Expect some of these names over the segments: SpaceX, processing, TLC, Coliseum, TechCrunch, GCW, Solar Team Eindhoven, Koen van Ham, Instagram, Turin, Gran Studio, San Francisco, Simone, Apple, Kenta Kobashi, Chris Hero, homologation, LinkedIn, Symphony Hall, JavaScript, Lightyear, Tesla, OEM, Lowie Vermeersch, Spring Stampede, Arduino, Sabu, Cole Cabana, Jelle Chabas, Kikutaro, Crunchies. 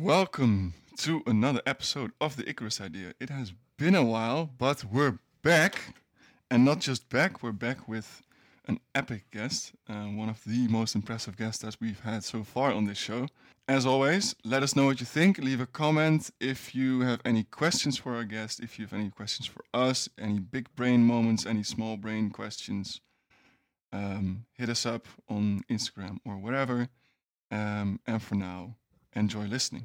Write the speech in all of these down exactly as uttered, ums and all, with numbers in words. Welcome to another episode of the Icarus Idea. It has been a while, but we're back. And not just back, we're back with an epic guest. Uh, one of the most impressive guests that we've had so far on this show. As always, let us know what you think. Leave a comment if you have any questions for our guest, if you have any questions for us, any big brain moments, any small brain questions. Um, hit us up on Instagram or whatever. Um, and for now, enjoy listening.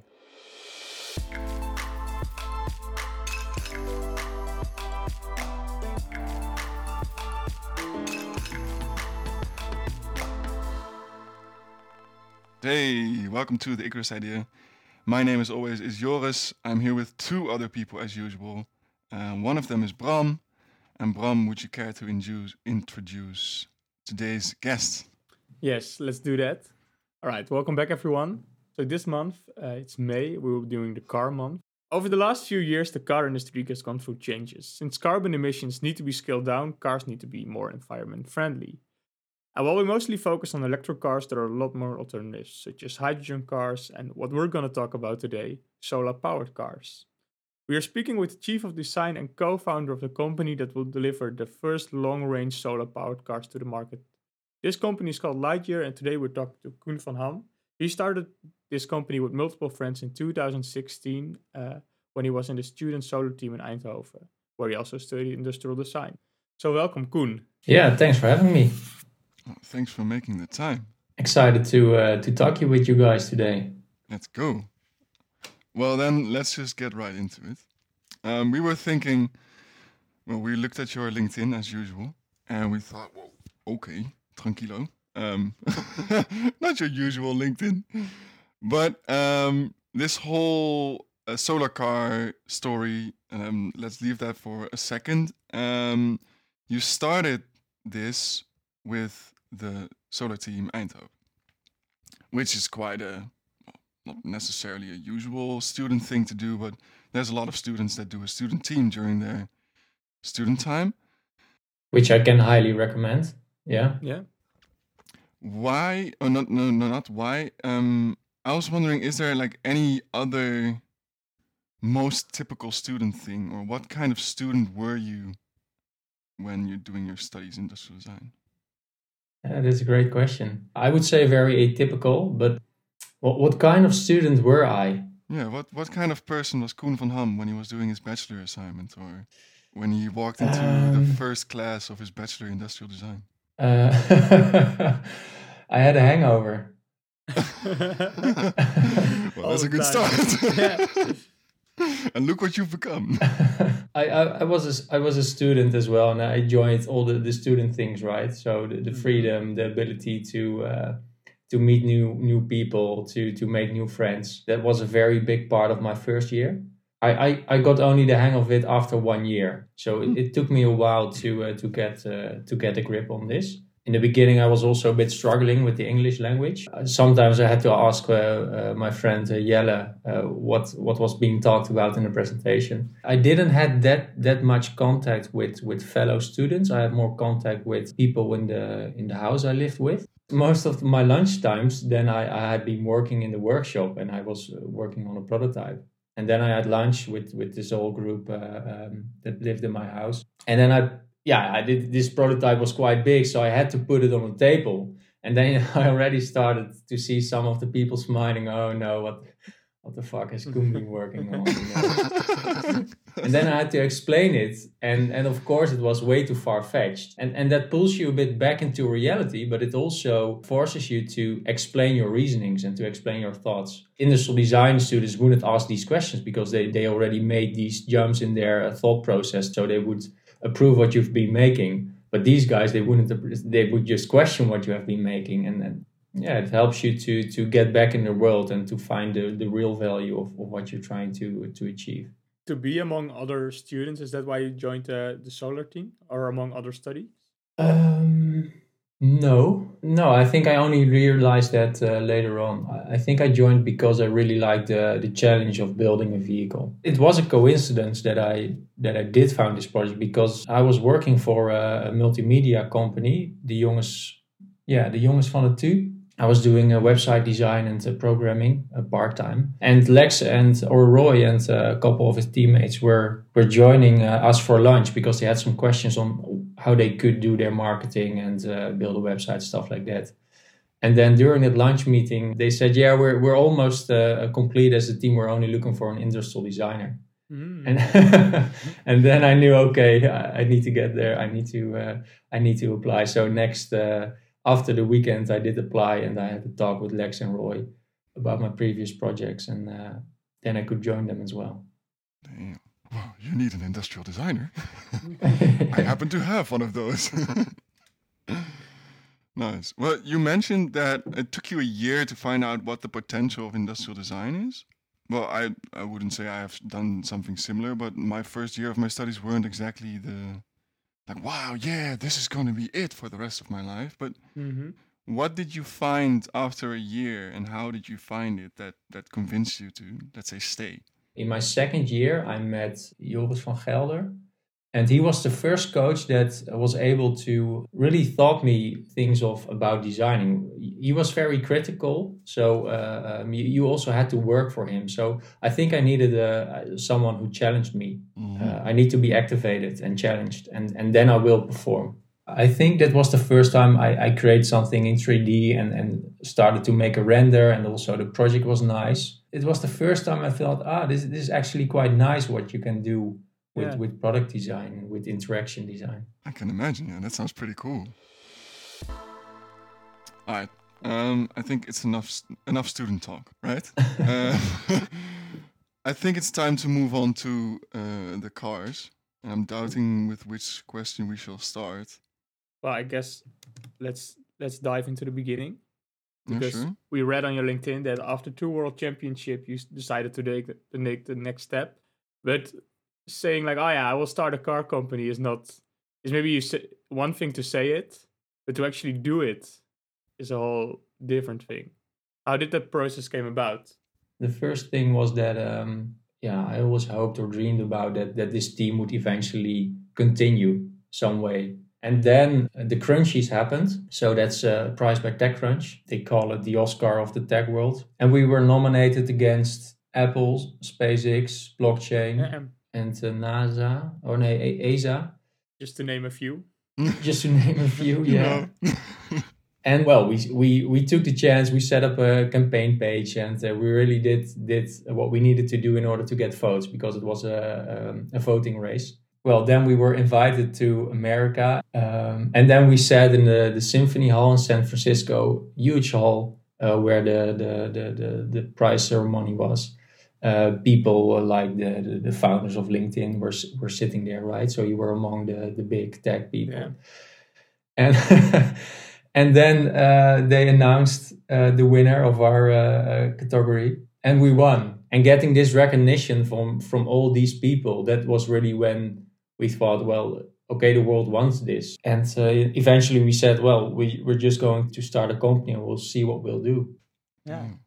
Hey, welcome to the Icarus Idea. My name, as always, is Joris. I'm here with two other people, as usual. Um, one of them is Bram. And Bram, would you care to induce, introduce today's guest? Yes, let's do that. All right, welcome back, everyone. So this month, uh, it's May, we will be doing the car month. Over the last few years, the car industry has gone through changes. Since carbon emissions need to be scaled down, cars need to be more environment friendly. And while we mostly focus on electric cars, there are a lot more alternatives, such as hydrogen cars and what we're going to talk about today, solar-powered cars. We are speaking with the chief of design and co-founder of the company that will deliver the first long-range solar-powered cars to the market. This company is called Lightyear, and today we're talking to Koen van Ham. He started this company with multiple friends in two thousand sixteen uh, when he was in the student Solar Team in Eindhoven, where he also studied industrial design. So welcome, Koen. Yeah, thanks for having me. Thanks for making the time. Excited to uh, to talk with you guys today. Let's go. Well, then let's just get right into it. Um, we were thinking, well, we looked at your LinkedIn as usual, and we thought, well, okay, tranquilo. Um, not your usual LinkedIn. But um, this whole uh, solar car story, um, let's leave that for a second. Um, you started this with the Solar Team Eindhoven, which is quite a, well, not necessarily a usual student thing to do, but there's a lot of students that do a student team during their student time. Which I can highly recommend. Yeah. Yeah. Why, or not, no, no, not why. Um, I was wondering, is there like any other most typical student thing, or what kind of student were you when you're doing your studies in industrial design? Yeah, that's a great question. I would say very atypical, but what, what kind of student were I? Yeah, what, what kind of person was Koen van Ham when he was doing his bachelor assignment, or when he walked into um, the first class of his bachelor in industrial design? Uh, I had a hangover. Well, that's a good start. Yeah. And look what you've become. I, I, I was a, I was a student as well, and I enjoyed all the, the student things, right? So the, the freedom, the ability to uh, to meet new new people, to to make new friends. That was a very big part of my first year. I, I, I got only the hang of it after one year, so it, it took me a while to uh, to get uh, to get a grip on this. In the beginning, I was also a bit struggling with the English language. Uh, sometimes I had to ask uh, uh, my friend uh, Jelle uh, what what was being talked about in the presentation. I didn't have that that much contact with, with fellow students. I had more contact with people in the in the house I lived with. Most of my lunch times, then I, I had been working in the workshop and I was working on a prototype. And then I had lunch with, with this whole group uh, um, that lived in my house. And then I... Yeah, I did. This prototype was quite big, so I had to put it on a table. And then I already started to see some of the people smiling. Oh no, what, what the fuck is Koen been working on? And then I had to explain it, and and of course it was way too far-fetched. And and that pulls you a bit back into reality, but it also forces you to explain your reasonings and to explain your thoughts. Industrial design students wouldn't ask these questions because they they already made these jumps in their thought process, so they would approve what you've been making, but these guys, they wouldn't, they would just question what you have been making. And then, yeah, it helps you to to get back in the world and to find the, the real value of, of what you're trying to to achieve. To be among other students, is that why you joined uh, the Solar Team, or among other studies? Um, no, no, I think I only realized that uh, later on. I think I joined because I really liked the the challenge of building a vehicle. It was a coincidence that I... that I did found this project because I was working for a, a multimedia company, the youngest, yeah, the youngest van de two. I was doing a website design and uh, programming uh, part-time. And Lex and or Roy and uh, a couple of his teammates were, were joining uh, us for lunch because they had some questions on how they could do their marketing and uh, build a website, stuff like that. And then during that lunch meeting, they said, yeah, we're we're almost uh, complete as a team. We're only looking for an industrial designer. Mm. And and then I knew, okay, I, I need to get there. I need to uh, I need to apply. So next, uh, after the weekend, I did apply and I had a talk with Lex and Roy about my previous projects. And uh, then I could join them as well. Damn. Wow, you need an industrial designer. I happen to have one of those. Nice. Well, you mentioned that it took you a year to find out what the potential of industrial design is. Well, I, I wouldn't say I have done something similar, but my first year of my studies weren't exactly the, like, wow, yeah, this is going to be it for the rest of my life. But mm-hmm. What did you find after a year and how did you find it that, that convinced you to, let's say, stay? In my second year, I met Joris van Gelder. And he was the first coach that was able to really taught me things of about designing. He was very critical, so uh, um, you, you also had to work for him. So I think I needed uh, someone who challenged me. Mm-hmm. Uh, I need to be activated and challenged, and, and then I will perform. I think that was the first time I, I created something in three D and, and started to make a render, and also the project was nice. It was the first time I thought, ah, this, this is actually quite nice what you can do. With, yeah. with product design and with interaction design. I can imagine, yeah. That sounds pretty cool. All right. Um, I think it's enough enough student talk, right? uh, I think it's time to move on to uh, the cars. And I'm doubting with which question we shall start. Well, I guess let's let's dive into the beginning. Because yeah, sure. We read on your LinkedIn that after two world championships, you decided to take the, to make the next step. But saying like, oh yeah, I will start a car company is not, is maybe you say, one thing to say it, but to actually do it is a whole different thing. How did that process came about? The first thing was that, um, yeah, I always hoped or dreamed about that, that this team would eventually continue some way. And then the Crunchies happened. So that's a prize by TechCrunch. They call it the Oscar of the tech world. And we were nominated against Apple, SpaceX, blockchain. Uh-huh. And uh, NASA, or no, E S A. Just to name a few. Just to name a few, yeah. And well, we we we took the chance. We set up a campaign page, and uh, we really did did what we needed to do in order to get votes because it was a um, a voting race. Well, then we were invited to America, um, and then we sat in the the Symphony Hall in San Francisco, huge hall uh, where the the the the, the prize ceremony was. Uh, people uh, like the, the the founders of LinkedIn were were sitting there, right? So you were among the, the big tech people, yeah. and and then uh, they announced uh, the winner of our uh, category, and we won. And getting this recognition from from all these people, that was really when we thought, well, okay, the world wants this. And uh, eventually we said, well, we we're just going to start a company, and we'll see what we'll do. Yeah. Mm.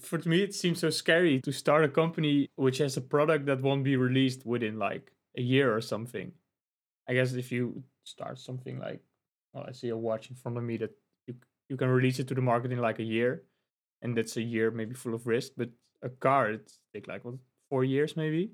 For me, it seems so scary to start a company which has a product that won't be released within like a year or something. I guess if you start something like, well, I see a watch in front of me that you you can release it to the market in like a year. And that's a year maybe full of risk. But a car, it's take like what, four years maybe?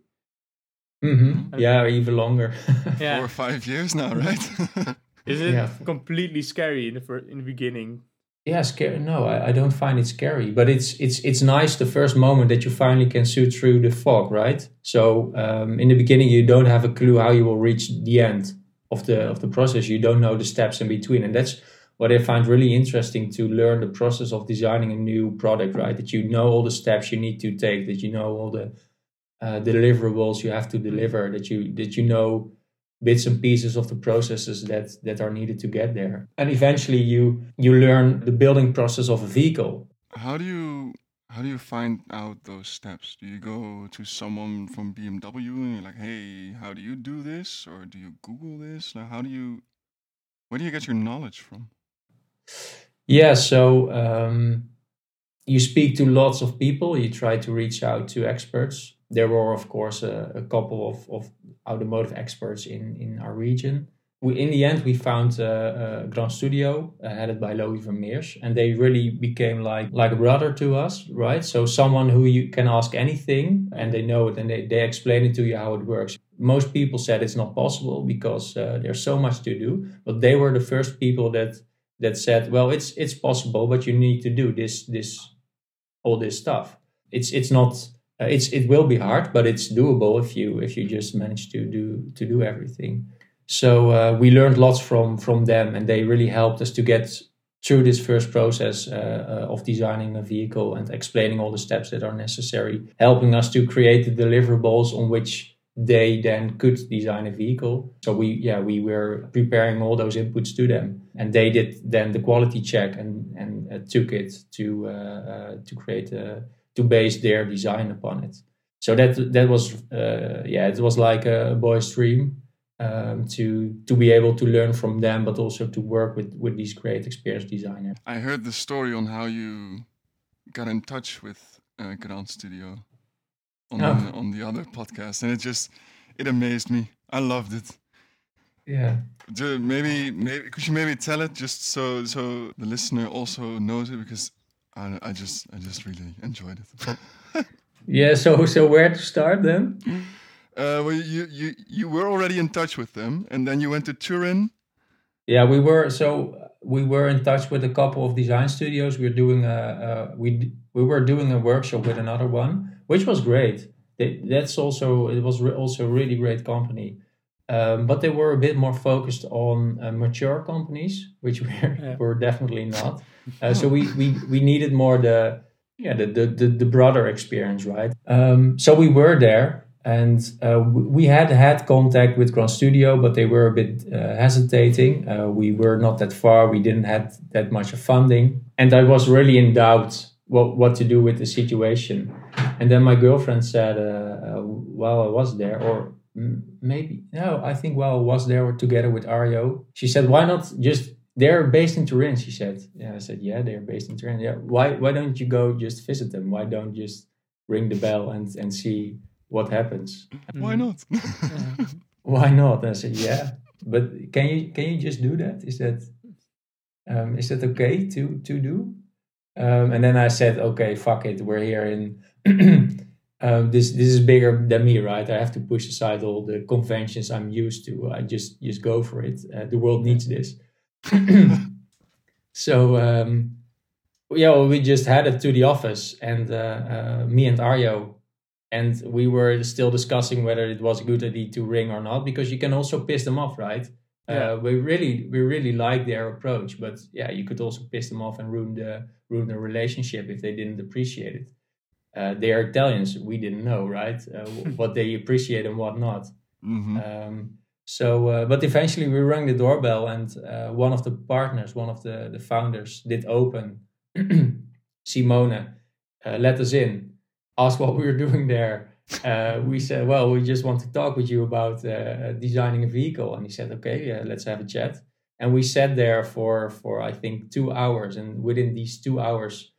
Mm-hmm. Yeah, or even longer. Yeah. Four or five years now, right? Is it yeah. completely scary in the fir- in the beginning? Yeah, scary. No, I, I don't find it scary, but it's it's it's nice the first moment that you finally can see through the fog, right? So um, in the beginning, you don't have a clue how you will reach the end of the of the process. You don't know the steps in between, and that's what I find really interesting to learn the process of designing a new product, right? That you know all the steps you need to take, that you know all the uh, deliverables you have to deliver, that you that you know. Bits and pieces of the processes that that are needed to get there, and eventually you you learn the building process of a vehicle. How do you how do you find out those steps? Do you go to someone from B M W and you're like, hey, how do you do this, or do you Google this? Now, how do you where do you get your knowledge from? Yeah, so um, you speak to lots of people. You try to reach out to experts. There were, of course, a, a couple of, of automotive experts in, in our region. we in the end we found uh, uh, Gran Studio, uh, headed by Lowie Vermeersch, and they really became like like a brother to us, right? So someone who you can ask anything and they know it and they, they explain it to you how it works. Most people said it's not possible because uh, there's so much to do, but they were the first people that that said, well, it's it's possible, but you need to do this this all this stuff. It's it's not. Uh, it's it will be hard, but it's doable if you if you just manage to do to do everything. So uh, we learned lots from from them, and they really helped us to get through this first process uh, uh, of designing a vehicle and explaining all the steps that are necessary, helping us to create the deliverables on which they then could design a vehicle. So we yeah we were preparing all those inputs to them, and they did then the quality check and and uh, took it to uh, uh, to create a. To base their design upon it. So that that was uh, yeah it was like a boy's dream um, to to be able to learn from them, but also to work with with these great experienced designers. I heard the story on how you got in touch with uh, Gran Studio on oh. the, on the other podcast, and it just it amazed me. I loved it. Yeah. Do, maybe maybe could you maybe tell it just so so the listener also knows it, because I just I just really enjoyed it. yeah, so so where to start then? Uh, well, you, you you were already in touch with them, and then you went to Turin. Yeah, we were so we were in touch with a couple of design studios. We were doing a, a we we were doing a workshop with another one, which was great. They, that's also it was re- also a really great company. Um, but they were a bit more focused on uh, mature companies, which we yeah. were definitely not. Uh, so we, we, we needed more the yeah the the, the, the broader experience, right? Um, so we were there, and uh, we had had contact with Gran Studio, but they were a bit uh, hesitating. Uh, we were not that far. We didn't have that much of funding, and I was really in doubt what what to do with the situation. And then my girlfriend said, uh, uh, "While I was there, or." Maybe no, I think while I was there together with Arjo, she said, "Why not just they're based in Turin?" She said, "Yeah." I said, "Yeah, they're based in Turin. Yeah, why why don't you go just visit them? Why don't you just ring the bell and and see what happens?" Why not? yeah. Why not? And I said, "Yeah, but can you can you just do that? Is that um, is that okay to to do?" Um, and then I said, "Okay, fuck it. We're here in." Um, this this is bigger than me, right? I have to push aside all the conventions I'm used to. I just just go for it. Uh, the world needs this. so um, yeah, well, we just headed to the office, and uh, uh, me and Arjo, and we were still discussing whether it was a good idea to ring or not, because you can also piss them off, right? Yeah. Uh, we really we really like their approach, but yeah, you could also piss them off and ruin the ruin the relationship if they didn't appreciate it. Uh, they are Italians. We didn't know, right? Uh, what they appreciate and what not. Mm-hmm. Um, so, uh, but eventually we rang the doorbell, and uh, one of the partners, one of the, the founders, did open. Simone uh, let us in. Asked what we were doing there. Uh, we said, "Well, we just want to talk with you about uh, designing a vehicle." And he said, "Okay, yeah, let's have a chat." And we sat there for for I think two hours, and within these two hours.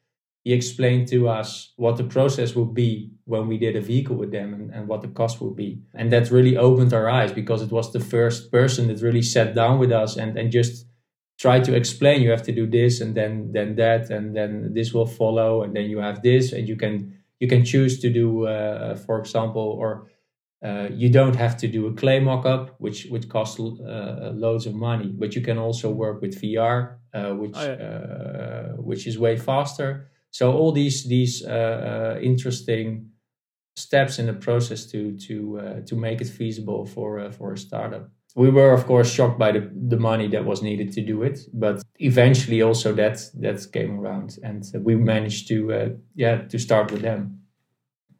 He explained to us what the process would be when we did a vehicle with them, and, and what the cost would be. And that really opened our eyes, because it was the first person that really sat down with us and, and just tried to explain, you have to do this and then then that, and then this will follow, and then you have this, and you can you can choose to do, uh, for example, or uh, you don't have to do a clay mock-up, which, which costs uh, loads of money, but you can also work with V R, uh, which oh, yeah. uh, which is way faster. So all these these uh, uh, interesting steps in the process to to uh, to make it feasible for uh, for a startup. We were of course shocked by the, the money that was needed to do it, but eventually also that that came around, and we managed to uh, yeah to start with them.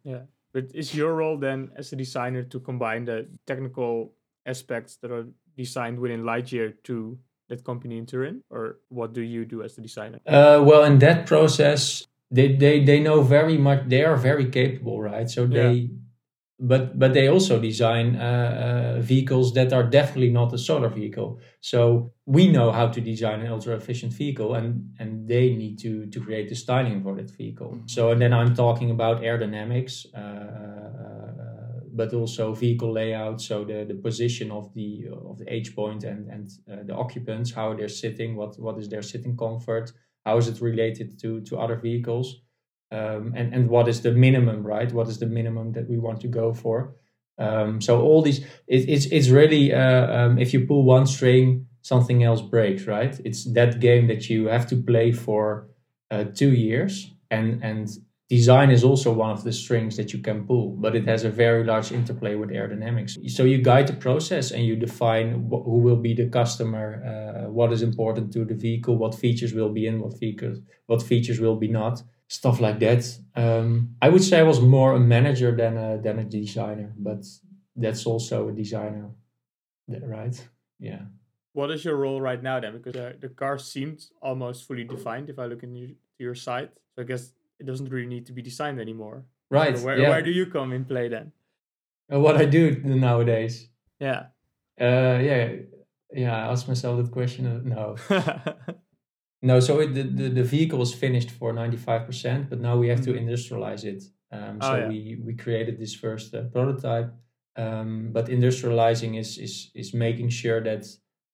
Yeah, but is your role then as a designer to combine the technical aspects that are designed within Lightyear to that company in Turin, or what do you do as the designer? Uh, well, in that process, they, they they know very much. They are very capable, right? So they, yeah. but but they also design uh, uh, vehicles that are definitely not a solar vehicle. So we know how to design an ultra efficient vehicle, and and they need to to create the styling for that vehicle. Mm-hmm. So and then I'm talking about aerodynamics, uh, uh, but also vehicle layout, so the, the position of the of the H point and and uh, the occupants, how they're sitting, what what is their sitting comfort, how is it related to to other vehicles, um, and and what is the minimum, right? What is the minimum that we want to go for? Um, so all these, it, it's it's really uh, um, if you pull one string, something else breaks, right? It's that game that you have to play for uh, two years, and and. Design is also one of the strings that you can pull, but it has a very large interplay with aerodynamics. So you guide the process and you define wh- who will be the customer, uh, what is important to the vehicle, what features will be in, what features, what features will be not, stuff like that. Um, I would say I was more a manager than a, than a designer, but that's also a designer, right? Yeah. What is your role right now then? Because uh, the car seems almost fully defined if I look into your site. So I guess it doesn't really need to be designed anymore. Right. So where, yeah. where do you come in play then? Uh, what I do nowadays. Yeah. Uh, yeah. Yeah. I asked myself that question. No. no. So it, the, the, the vehicle is finished for ninety-five percent, but now we have mm-hmm. to industrialize it. Um, so oh, yeah. we, we created this first uh, prototype. Um, but industrializing is, is, is making sure that,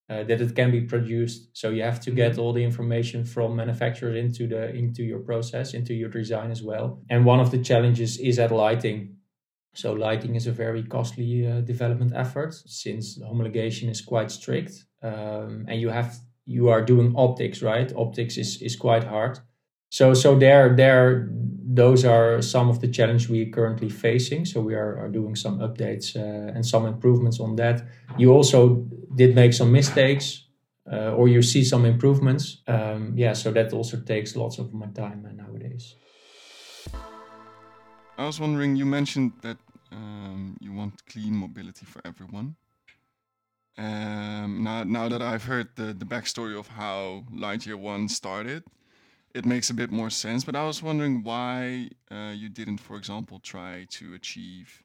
uh, that it can be produced. So you have to get mm-hmm. all the information from manufacturers into the into your process, into your design as well. And one of the challenges is at lighting. So lighting is a very costly uh, development effort, since homologation is quite strict, um, and you have you are doing optics, right? Optics is is quite hard. So so there there those are some of the challenges we are currently facing. So we are, are doing some updates uh, and some improvements on that. You also did make some mistakes uh, or you see some improvements. Um, yeah, so that also takes lots of my time nowadays. I was wondering, you mentioned that um, you want clean mobility for everyone. Um, now, now that I've heard the, the backstory of how Lightyear one started, it makes a bit more sense. But I was wondering why uh, you didn't, for example, try to achieve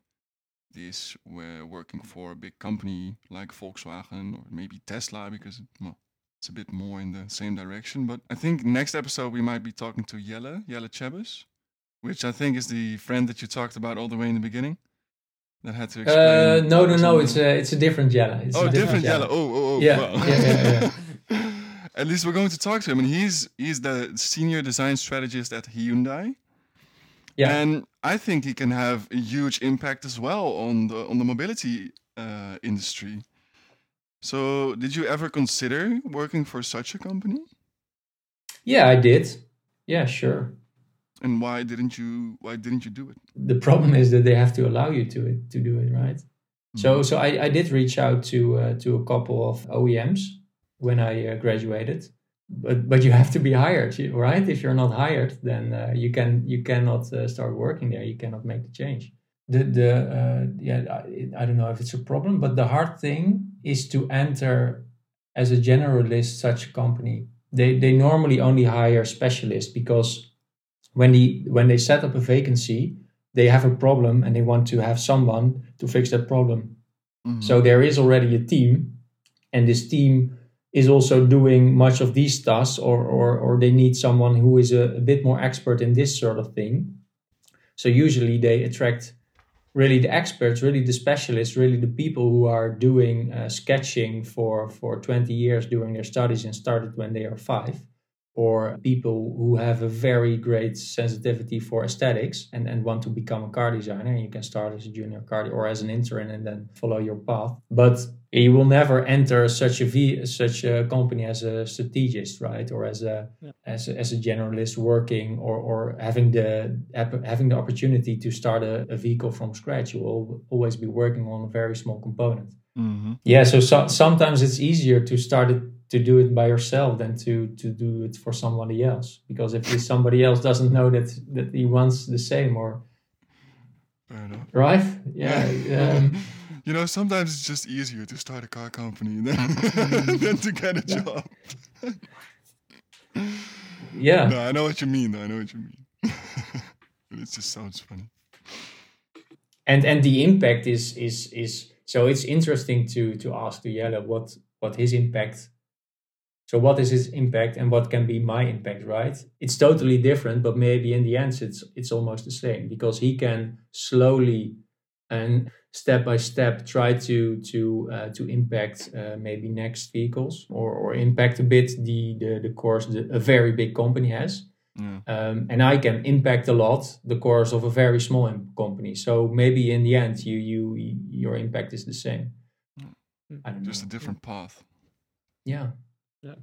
this where working for a big company like Volkswagen or maybe Tesla, because well, it's a bit more in the same direction. But I think next episode we might be talking to Jelle, Jelle Chabas, which I think is the friend that you talked about all the way in the beginning that had to explain. Uh, no, no, no, it's a, it's a different Jelle. It's oh, a different, different Jelle. Jelle. Oh, oh, oh. Yeah, wow. yeah, yeah. yeah. At least we're going to talk to him. And he's, he's the senior design strategist at Hyundai. Yeah. And I think he can have a huge impact as well on the on the mobility uh, industry. So did you ever consider working for such a company? Yeah, I did. Yeah, sure. And why didn't you why didn't you do it? The problem is that they have to allow you to it, to do it, right? Mm-hmm. So so I, I did reach out to uh, to a couple of O E Ms when I uh, graduated. But but you have to be hired, right? If you're not hired, then uh, you can you cannot uh, start working there. You cannot make the change. The the uh, yeah, I, I don't know if it's a problem, but the hard thing is to enter as a generalist such a company. They they normally only hire specialists, because when the when they set up a vacancy, they have a problem and they want to have someone to fix that problem. Mm-hmm. So there is already a team, and this team is also doing much of these tasks, or or or they need someone who is a, a bit more expert in this sort of thing. So usually they attract really the experts, really the specialists, really the people who are doing uh, sketching for, for twenty years during their studies and started when they are five, or people who have a very great sensitivity for aesthetics and, and want to become a car designer. And you can start as a junior car or as an intern and then follow your path. But you will never enter such a v, such a company as a strategist, right, or as a yeah. as a, as a generalist working or or having the having the opportunity to start a, a vehicle from scratch. You will always be working on a very small component. Mm-hmm. Yeah, so, so sometimes it's easier to start it, to do it by yourself than to to do it for somebody else, because if somebody else doesn't know that that he wants the same or fair enough, right? Yeah. yeah. Um, You know, sometimes it's just easier to start a car company than, than to get a yeah. job. yeah. No, I know what you mean. I know what you mean. It just sounds funny. And and the impact is is is so it's interesting to to ask to Jelle what what his impact. So what is his impact and what can be my impact, right? It's totally different, but maybe in the end it's it's almost the same, because he can slowly and step by step try to to uh, to impact uh, maybe next vehicles or or impact a bit the the, the course the, a very big company has. Yeah. Um, and I can impact a lot the course of a very small imp- company. So maybe in the end, you you your impact is the same. I don't Just know. a different path. Yeah. Yeah.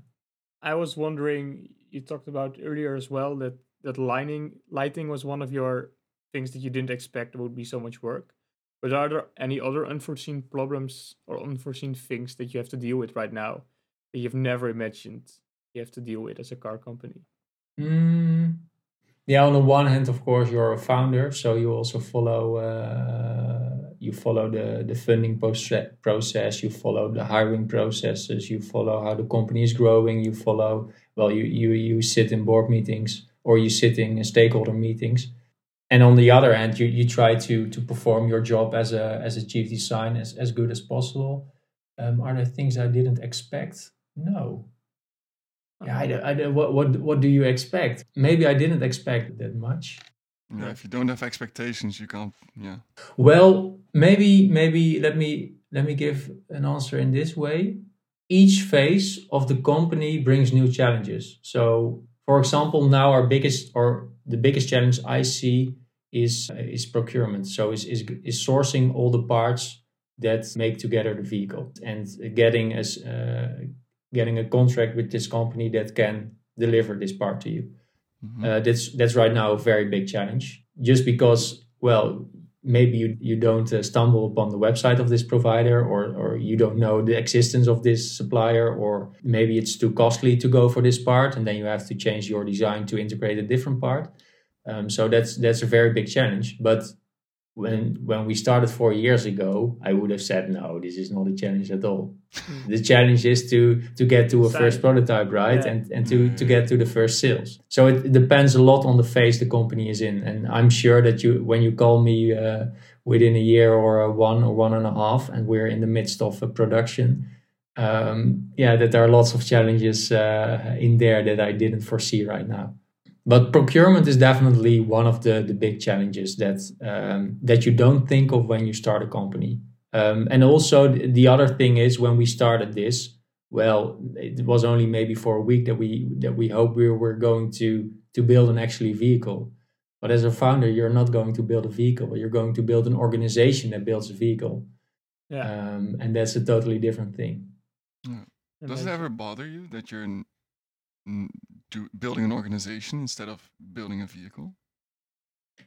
I was wondering, you talked about earlier as well that that lighting lighting was one of your things that you didn't expect would be so much work. But are there any other unforeseen problems or unforeseen things that you have to deal with right now that you've never imagined you have to deal with as a car company? Mm. Yeah, on the one hand, of course, you're a founder, so you also follow uh, you follow the the funding process, you follow the hiring processes, you follow how the company is growing, you follow well, you you you sit in board meetings or you sit in stakeholder meetings, and on the other hand, you you try to to perform your job as a as a chief design as as good as possible. Um, are there things I didn't expect? No. Yeah, I don't, I don't, what what what do you expect? Maybe I didn't expect that much. Yeah, if you don't have expectations, you can't. Yeah. Well, maybe maybe let me let me give an answer in this way. Each phase of the company brings new challenges. So, for example, now our biggest or the biggest challenge I see is is procurement. So, is is is sourcing all the parts that make together the vehicle and getting as. Uh, getting a contract with this company that can deliver this part to you. Mm-hmm. Uh, that's that's right now a very big challenge. Just because, well, maybe you, you don't uh, stumble upon the website of this provider or, or you don't know the existence of this supplier, or maybe it's too costly to go for this part and then you have to change your design to integrate a different part. Um, so that's that's a very big challenge. But When when we started four years ago, I would have said, no, this is not a challenge at all. The challenge is to to get to a Sorry. first prototype, right? Yeah. And and to, to get to the first sales. So it depends a lot on the phase the company is in. And I'm sure that you when you call me uh, within a year or a one or one and a half, and we're in the midst of a production, um, yeah, that there are lots of challenges uh, in there that I didn't foresee right now. But procurement is definitely one of the, the big challenges that um, that you don't think of when you start a company. Um, and also th- the other thing is when we started this, well, it was only maybe for a week that we that we hoped we were going to to build an actually vehicle. But as a founder, you're not going to build a vehicle. You're going to build an organization that builds a vehicle. Yeah. Um, and that's a totally different thing. Yeah. Does it ever bother you that you're in... in Do, building an organization instead of building a vehicle?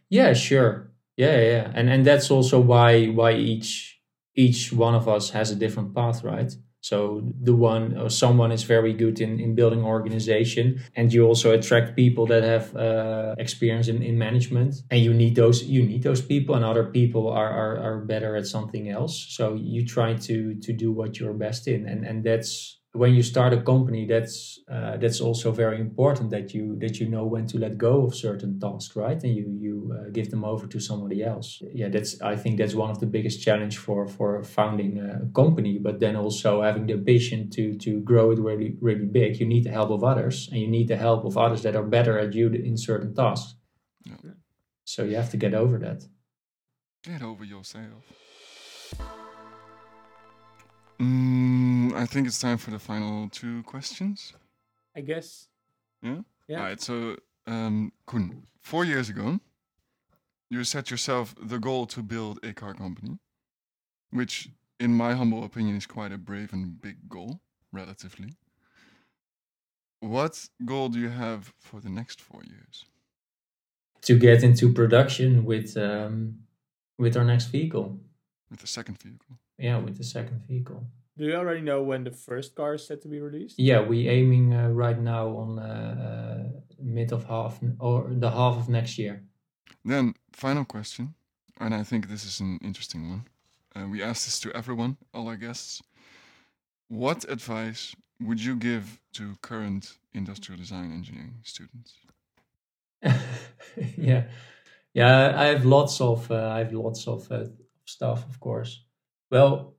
Yeah, sure. Yeah, yeah, and and that's also why why each each one of us has a different path, right? So the one or someone is very good in in building organization, and you also attract people that have uh, experience in, in management, and you need those you need those people, and other people are are are better at something else. So you try to to do what you're best in, and and that's. When you start a company, that's uh, that's also very important that you that you know when to let go of certain tasks, right? And you you uh, give them over to somebody else. Yeah, that's I think that's one of the biggest challenge for for founding a company. But then also having the ambition to to grow it really really big, you need the help of others, and you need the help of others that are better at you in certain tasks. Yeah. So you have to get over that. Get over yourself. Mm, I think it's time for the final two questions. I guess. Yeah? Yeah. All right, so, um, Koen, four years ago, you set yourself the goal to build a car company, which, in my humble opinion, is quite a brave and big goal, relatively. What goal do you have for the next four years? To get into production with um, with our next vehicle. With the second vehicle. Yeah, with the second vehicle. Do you already know when the first car is set to be released? Yeah, we're aiming uh, right now on uh, uh, mid of half or the half of next year. Then, final question, and I think this is an interesting one. Uh, we asked this to everyone, all our guests. What advice would you give to current industrial design engineering students? yeah, yeah, I have lots of, uh, I have lots of uh, stuff, of course. Well,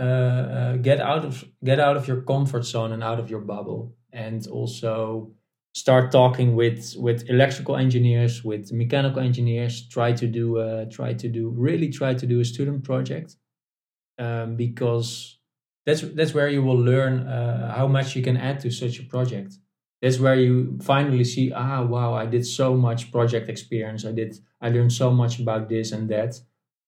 uh, uh, get out of get out of your comfort zone and out of your bubble, and also start talking with with electrical engineers, with mechanical engineers, try to do uh, try to do really try to do a student project, um, because that's that's where you will learn uh, how much you can add to such a project. That's where you finally see, ah, wow, I did so much project experience. I did, I learned so much about this and that,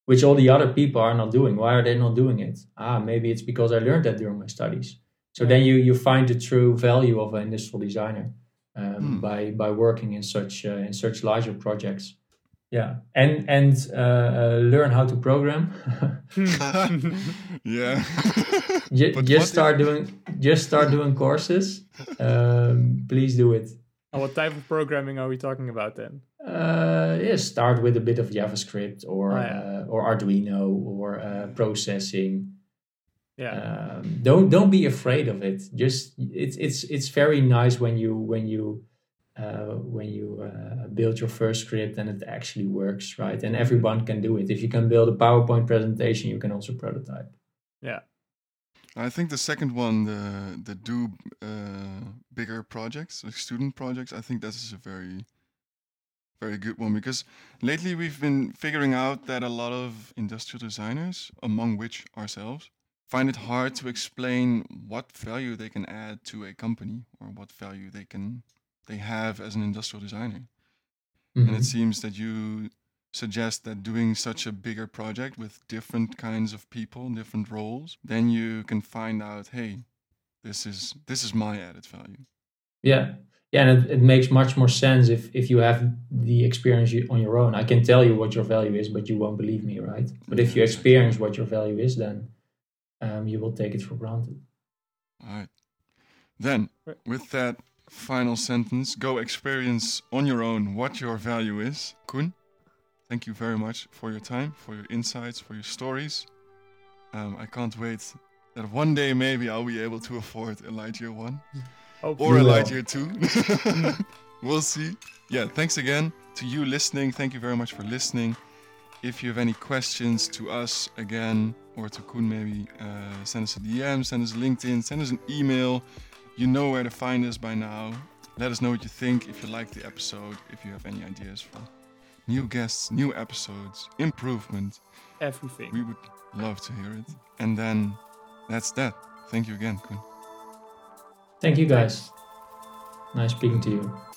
which all the other people are not doing. Why are they not doing it? Ah, maybe it's because I learned that during my studies. So then you you find the true value of an industrial designer um, mm. by by working in such uh, in such larger projects. Yeah, and and uh, uh, learn how to program. yeah, J- just start if... doing just start doing courses. Um, please do it. And what type of programming are we talking about then? Uh, yeah, start with a bit of JavaScript or oh, yeah. uh, or Arduino or uh, processing. Yeah, um, don't don't be afraid of it. Just it's it's it's very nice when you when you. Uh, when you uh, build your first script and it actually works, right? And everyone can do it. If you can build a PowerPoint presentation, you can also prototype. Yeah. I think the second one, the the do uh, bigger projects, like student projects, I think that's a very, very good one, because lately we've been figuring out that a lot of industrial designers, among which ourselves, find it hard to explain what value they can add to a company or what value they can... they have as an industrial designer. Mm-hmm. And it seems that you suggest that doing such a bigger project with different kinds of people, different roles, then you can find out, hey, this is this is my added value. Yeah, yeah, and it, it makes much more sense if, if you have the experience you, on your own. I can tell you what your value is, but you won't believe me, right? But yeah, if you experience exactly. what your value is, then um, you will take it for granted. All right. Then, with that... final sentence, go experience on your own what your value is. Koen, thank you very much for your time, for your insights, for your stories. Um, I can't wait that one day maybe I'll be able to afford a Lightyear one. Hopefully or a Lightyear two. We'll see. Yeah, thanks again to you listening. Thank you very much for listening. If you have any questions to us again or to Koen maybe, uh, send us a D M, send us a LinkedIn, send us an email. You know where to find us by now. Let us know what you think, if you like the episode, if you have any ideas for new guests, new episodes, improvement. Everything. We would love to hear it. And then that's that. Thank you again, Koen. Thank you, guys. Nice speaking to you.